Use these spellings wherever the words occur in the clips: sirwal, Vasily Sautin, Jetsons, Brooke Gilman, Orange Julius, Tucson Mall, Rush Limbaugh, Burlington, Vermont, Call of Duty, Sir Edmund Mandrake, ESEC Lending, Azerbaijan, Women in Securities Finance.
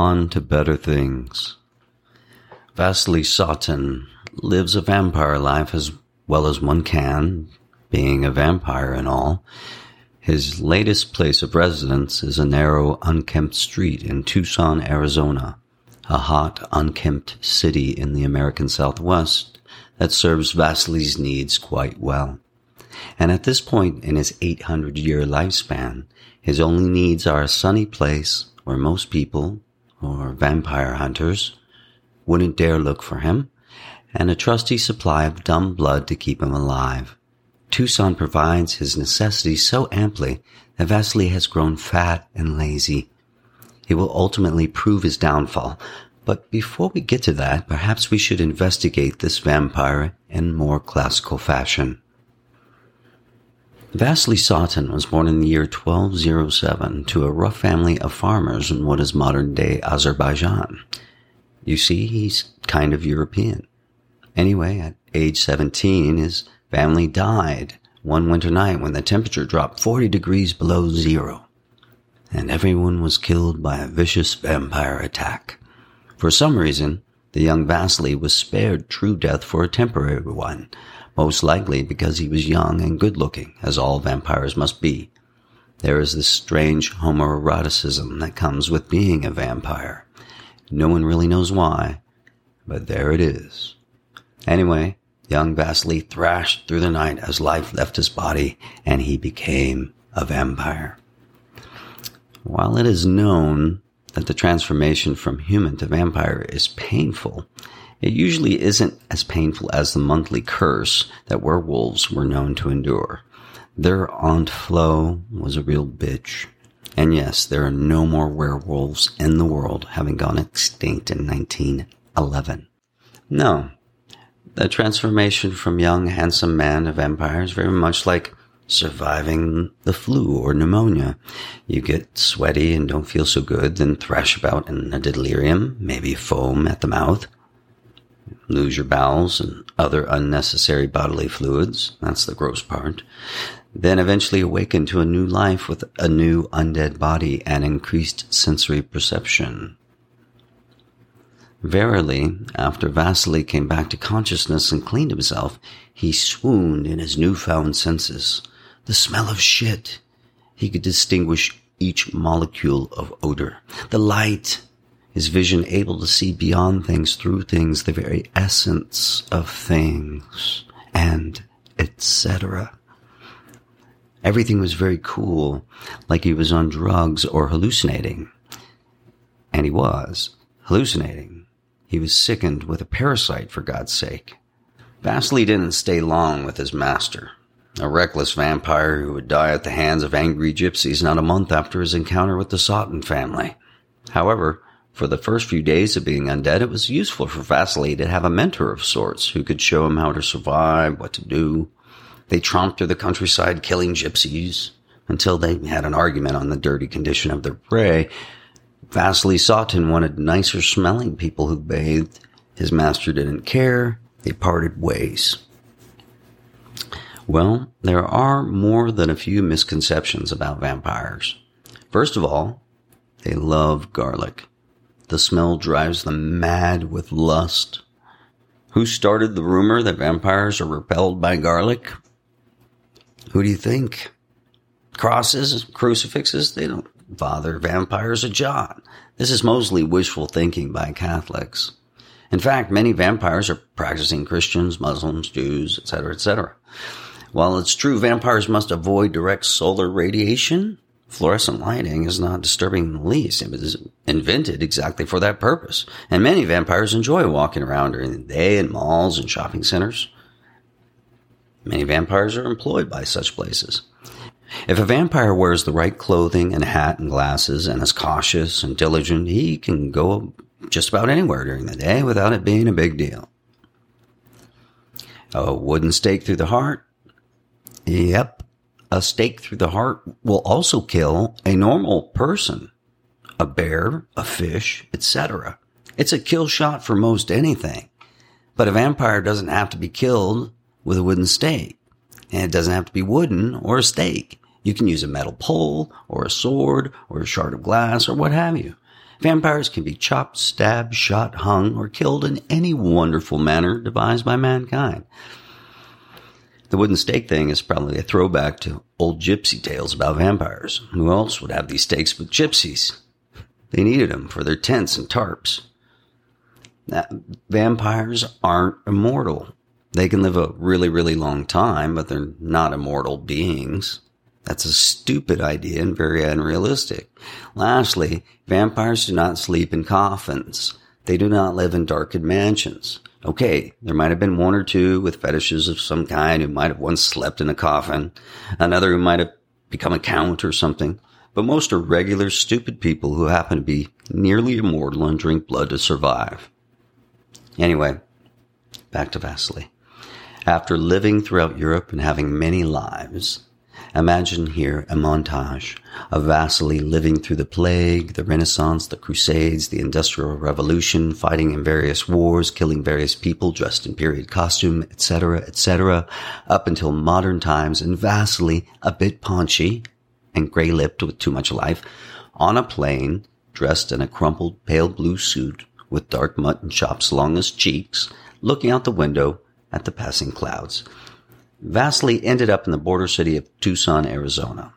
on to better things. Vasily Sautin lives a vampire life as well as one can, being a vampire and all. His latest place of residence is a narrow, unkempt street in Tucson, Arizona, a hot, unkempt city in the American Southwest that serves Vasily's needs quite well. And at this point in his 800-year lifespan, his only needs are a sunny place where most people, or vampire hunters, wouldn't dare look for him, and a trusty supply of dumb blood to keep him alive. Tucson provides his necessities so amply that Vasily has grown fat and lazy. It will ultimately prove his downfall, but before we get to that, perhaps we should investigate this vampire in more classical fashion. Vasily Sautin was born in the year 1207 to a rough family of farmers in what is modern-day Azerbaijan. You see, he's kind of European. Anyway, at age 17, his family died one winter night when the temperature dropped 40 degrees below zero, and everyone was killed by a vicious vampire attack. For some reason, the young Vasily was spared true death for a temporary one, most likely because he was young and good-looking, as all vampires must be. There is this strange homoeroticism that comes with being a vampire. No one really knows why, but there it is. Anyway, young Vasily thrashed through the night as life left his body, and he became a vampire. While it is known that the transformation from human to vampire is painful, it usually isn't as painful as the monthly curse that werewolves were known to endure. Their Aunt Flo was a real bitch. And yes, there are no more werewolves in the world, having gone extinct in 1911. No. The transformation from young, handsome man to vampire is very much like surviving the flu or pneumonia. You get sweaty and don't feel so good, then thrash about in a delirium, maybe foam at the mouth, lose your bowels and other unnecessary bodily fluids. That's the gross part. Then eventually awaken to a new life with a new undead body and increased sensory perception. Verily, after Vasily came back to consciousness and cleaned himself, he swooned in his newfound senses. The smell of shit. He could distinguish each molecule of odor. The light. His vision able to see beyond things, through things, the very essence of things, and etc. Everything was very cool, like he was on drugs or hallucinating. And he was hallucinating. He was sickened with a parasite, for God's sake. Vasily didn't stay long with his master, a reckless vampire who would die at the hands of angry gypsies not a month after his encounter with the Sautin family. However, for the first few days of being undead, it was useful for Vasily to have a mentor of sorts who could show him how to survive, what to do. They tromped through the countryside killing gypsies until they had an argument on the dirty condition of their prey. Vasily Sautin wanted nicer-smelling people who bathed. His master didn't care. They parted ways. Well, there are more than a few misconceptions about vampires. First of all, they love garlic. The smell drives them mad with lust. Who started the rumor that vampires are repelled by garlic? Who do you think? Crosses, crucifixes, they don't bother vampires a jot. This is mostly wishful thinking by Catholics. In fact, many vampires are practicing Christians, Muslims, Jews, etc., etc. While it's true vampires must avoid direct solar radiation, fluorescent lighting is not disturbing in the least. It was invented exactly for that purpose. And many vampires enjoy walking around during the day in malls and shopping centers. Many vampires are employed by such places. If a vampire wears the right clothing and hat and glasses and is cautious and diligent, he can go just about anywhere during the day without it being a big deal. A wooden stake through the heart? Yep, a stake through the heart will also kill a normal person, a bear, a fish, etc. It's a kill shot for most anything. But a vampire doesn't have to be killed with a wooden stake. And it doesn't have to be wooden or a stake. You can use a metal pole or a sword or a shard of glass or what have you. Vampires can be chopped, stabbed, shot, hung, or killed in any wonderful manner devised by mankind. The wooden stake thing is probably a throwback to old gypsy tales about vampires. Who else would have these stakes but gypsies? They needed them for their tents and tarps. Now, vampires aren't immortal. They can live a really, really long time, but they're not immortal beings. That's a stupid idea and very unrealistic. Lastly, vampires do not sleep in coffins. They do not live in darkened mansions. Okay, there might have been one or two with fetishes of some kind who might have once slept in a coffin, another who might have become a count or something, but most are regular, stupid people who happen to be nearly immortal and drink blood to survive. Anyway, back to Vasily. After living throughout Europe and having many lives, imagine here a montage of Vasily living through the plague, the Renaissance, the Crusades, the Industrial Revolution, fighting in various wars, killing various people dressed in period costume, etc., etc., up until modern times, and Vasily, a bit paunchy and gray-lipped with too much life, on a plane, dressed in a crumpled pale blue suit with dark mutton chops along his cheeks, looking out the window at the passing clouds. Vasily ended up in the border city of Tucson, Arizona.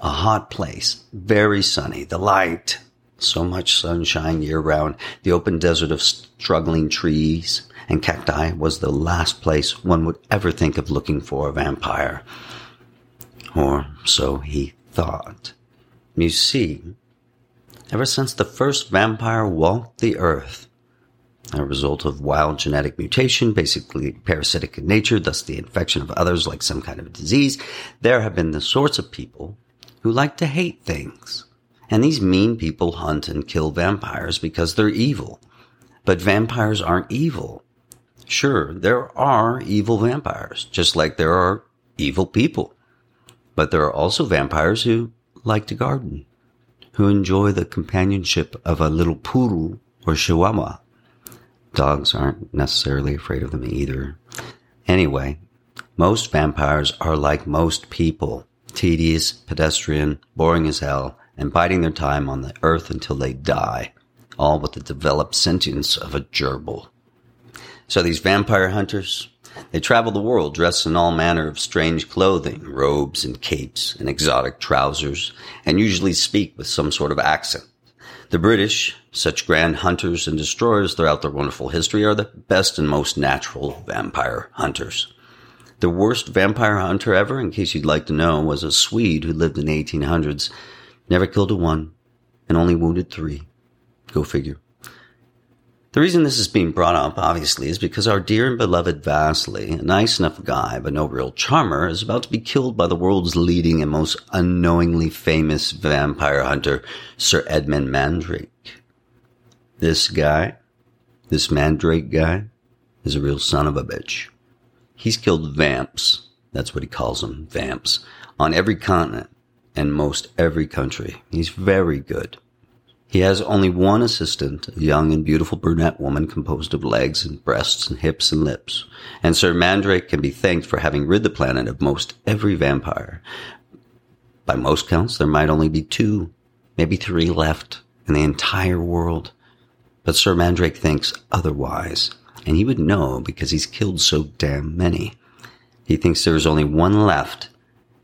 A hot place, very sunny, the light, so much sunshine year-round. The open desert of struggling trees and cacti was the last place one would ever think of looking for a vampire. Or so he thought. You see, ever since the first vampire walked the earth, a result of wild genetic mutation, basically parasitic in nature, thus the infection of others like some kind of disease, there have been the sorts of people who like to hate things. And these mean people hunt and kill vampires because they're evil. But vampires aren't evil. Sure, there are evil vampires, just like there are evil people. But there are also vampires who like to garden, who enjoy the companionship of a little poodle or chihuahua. Dogs aren't necessarily afraid of them either. Anyway, most vampires are like most people, tedious, pedestrian, boring as hell, and biding their time on the earth until they die, all with the developed sentience of a gerbil. So these vampire hunters, they travel the world dressed in all manner of strange clothing, robes and capes and exotic trousers, and usually speak with some sort of accent. The British, such grand hunters and destroyers throughout their wonderful history, are the best and most natural vampire hunters. The worst vampire hunter ever, in case you'd like to know, was a Swede who lived in the 1800s, never killed a one, and only wounded 3. Go figure. The reason this is being brought up, obviously, is because our dear and beloved Vasily, a nice enough guy but no real charmer, is about to be killed by the world's leading and most unknowingly famous vampire hunter, Sir Edmund Mandrake. This Mandrake guy, is a real son of a bitch. He's killed vamps, that's what he calls them, vamps, on every continent and most every country. He's very good. He has only one assistant, a young and beautiful brunette woman composed of legs and breasts and hips and lips. And Sir Mandrake can be thanked for having rid the planet of most every vampire. By most counts, there might only be 2, maybe 3 left in the entire world. But Sir Mandrake thinks otherwise, and he would know because he's killed so damn many. He thinks there is only 1 left,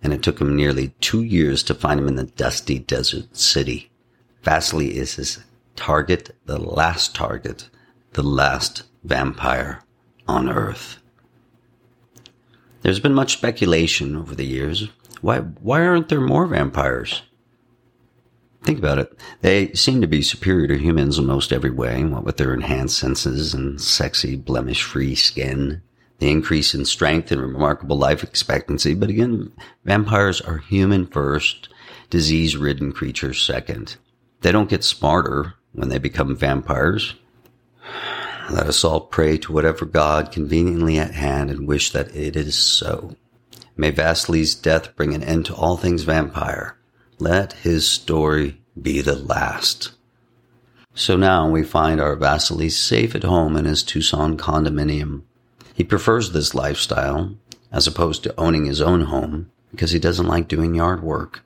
and it took him nearly 2 years to find him in the dusty desert city. Vasily is his target, the last vampire on Earth. There's been much speculation over the years. Why aren't there more vampires? Think about it. They seem to be superior to humans in most every way, what with their enhanced senses and sexy, blemish-free skin, the increase in strength and remarkable life expectancy. But again, vampires are human first, disease-ridden creatures second. They don't get smarter when they become vampires. Let us all pray to whatever God conveniently at hand and wish that it is so. May Vasily's death bring an end to all things vampire. Let his story be the last. So now we find our Vasily safe at home in his Tucson condominium. He prefers this lifestyle, as opposed to owning his own home, because he doesn't like doing yard work.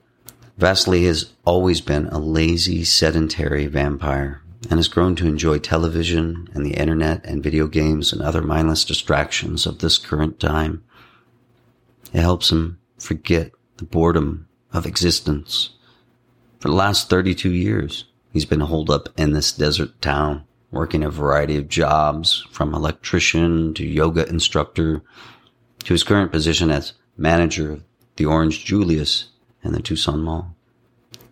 Vasily has always been a lazy, sedentary vampire and has grown to enjoy television and the internet and video games and other mindless distractions of this current time. It helps him forget the boredom of existence. For the last 32 years, he's been holed up in this desert town, working a variety of jobs, from electrician to yoga instructor, to his current position as manager of the Orange Julius and the Tucson Mall.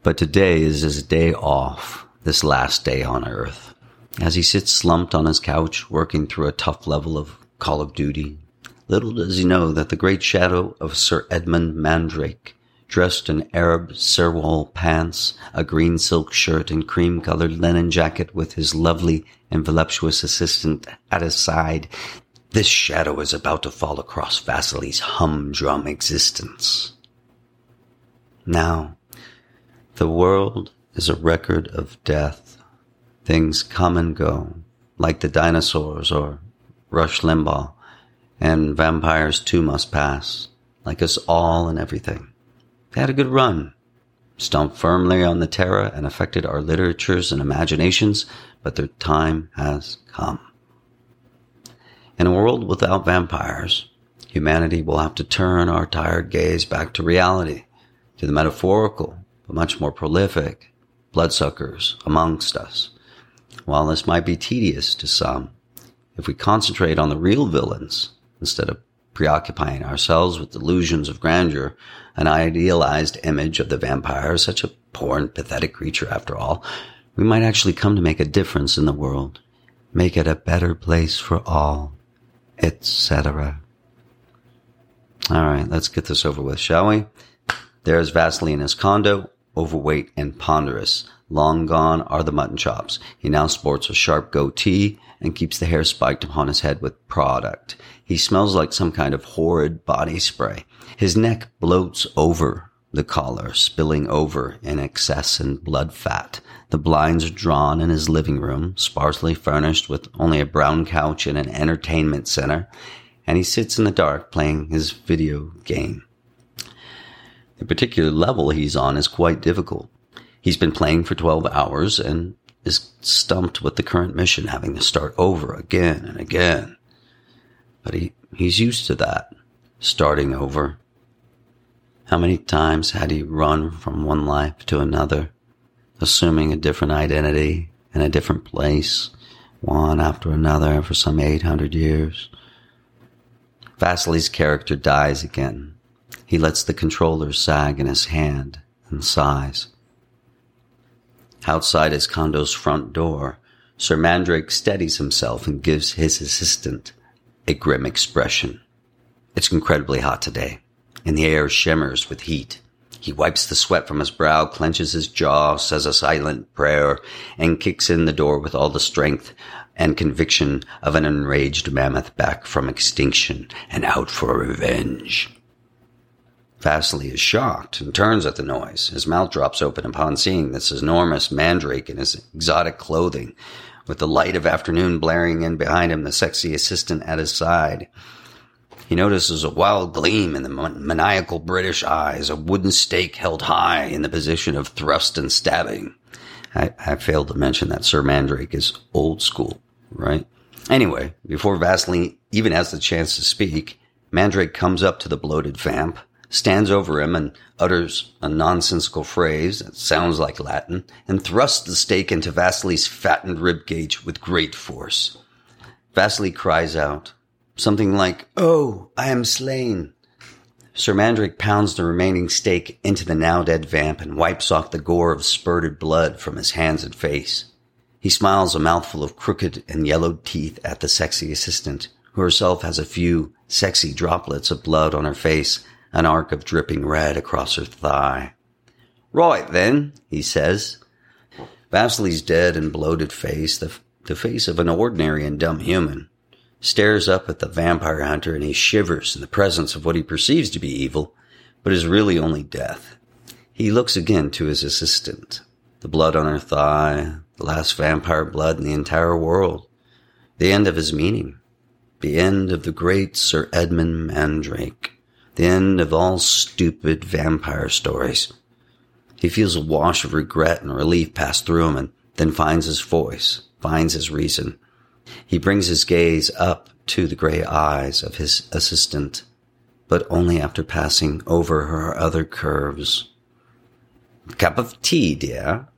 But today is his day off, this last day on Earth. As he sits slumped on his couch, working through a tough level of Call of Duty, little does he know that the great shadow of Sir Edmund Mandrake, dressed in Arab sirwal pants, a green silk shirt, and cream-colored linen jacket with his lovely and voluptuous assistant at his side, this shadow is about to fall across Vasily's humdrum existence. Now, the world is a record of death. Things come and go, like the dinosaurs or Rush Limbaugh, and vampires too must pass, like us all and everything. They had a good run, stomped firmly on the terra and affected our literatures and imaginations, but their time has come. In a world without vampires, humanity will have to turn our tired gaze back to reality, to the metaphorical, but much more prolific, bloodsuckers amongst us. While this might be tedious to some, if we concentrate on the real villains, instead of preoccupying ourselves with delusions of grandeur, an idealized image of the vampire, such a poor and pathetic creature after all, we might actually come to make a difference in the world, make it a better place for all, etc. All right, let's get this over with, shall we? There's Vasily in his condo, overweight and ponderous. Long gone are the mutton chops. He now sports a sharp goatee and keeps the hair spiked upon his head with product. He smells like some kind of horrid body spray. His neck bloats over the collar, spilling over in excess and blood fat. The blinds are drawn in his living room, sparsely furnished with only a brown couch and an entertainment center, and he sits in the dark playing his video game. The particular level he's on is quite difficult. He's been playing for 12 hours and is stumped with the current mission, having to start over again and again. But he's used to that, starting over. How many times had he run from one life to another, assuming a different identity and a different place, one after another for some 800 years? Vasily's character dies again. He lets the controller sag in his hand and sighs. Outside his condo's front door, Sir Mandrake steadies himself and gives his assistant a grim expression. It's incredibly hot today, and the air shimmers with heat. He wipes the sweat from his brow, clenches his jaw, says a silent prayer, and kicks in the door with all the strength and conviction of an enraged mammoth back from extinction and out for revenge. Vasily is shocked and turns at the noise. His mouth drops open upon seeing this enormous mandrake in his exotic clothing, with the light of afternoon blaring in behind him, the sexy assistant at his side. He notices a wild gleam in the maniacal British eyes, a wooden stake held high in the position of thrust and stabbing. I failed to mention that Sir Mandrake is old school, right? Anyway, before Vasily even has the chance to speak, Mandrake comes up to the bloated vamp, stands over him and utters a nonsensical phrase that sounds like Latin, and thrusts the stake into Vasily's fattened rib cage with great force. Vasily cries out, something like, "Oh, I am slain." Sir Mandrake pounds the remaining stake into the now-dead vamp and wipes off the gore of spurted blood from his hands and face. He smiles a mouthful of crooked and yellowed teeth at the sexy assistant, who herself has a few sexy droplets of blood on her face, an arc of dripping red across her thigh. "Right, then," he says. Vasily's dead and bloated face, the face of an ordinary and dumb human, stares up at the vampire hunter, and he shivers in the presence of what he perceives to be evil, but is really only death. He looks again to his assistant. The blood on her thigh, the last vampire blood in the entire world. The end of his meaning. The end of the great Sir Edmund Mandrake. The end of all stupid vampire stories. He feels a wash of regret and relief pass through him, and then finds his voice, finds his reason. He brings his gaze up to the gray eyes of his assistant, but only after passing over her other curves. "Cup of tea, dear,"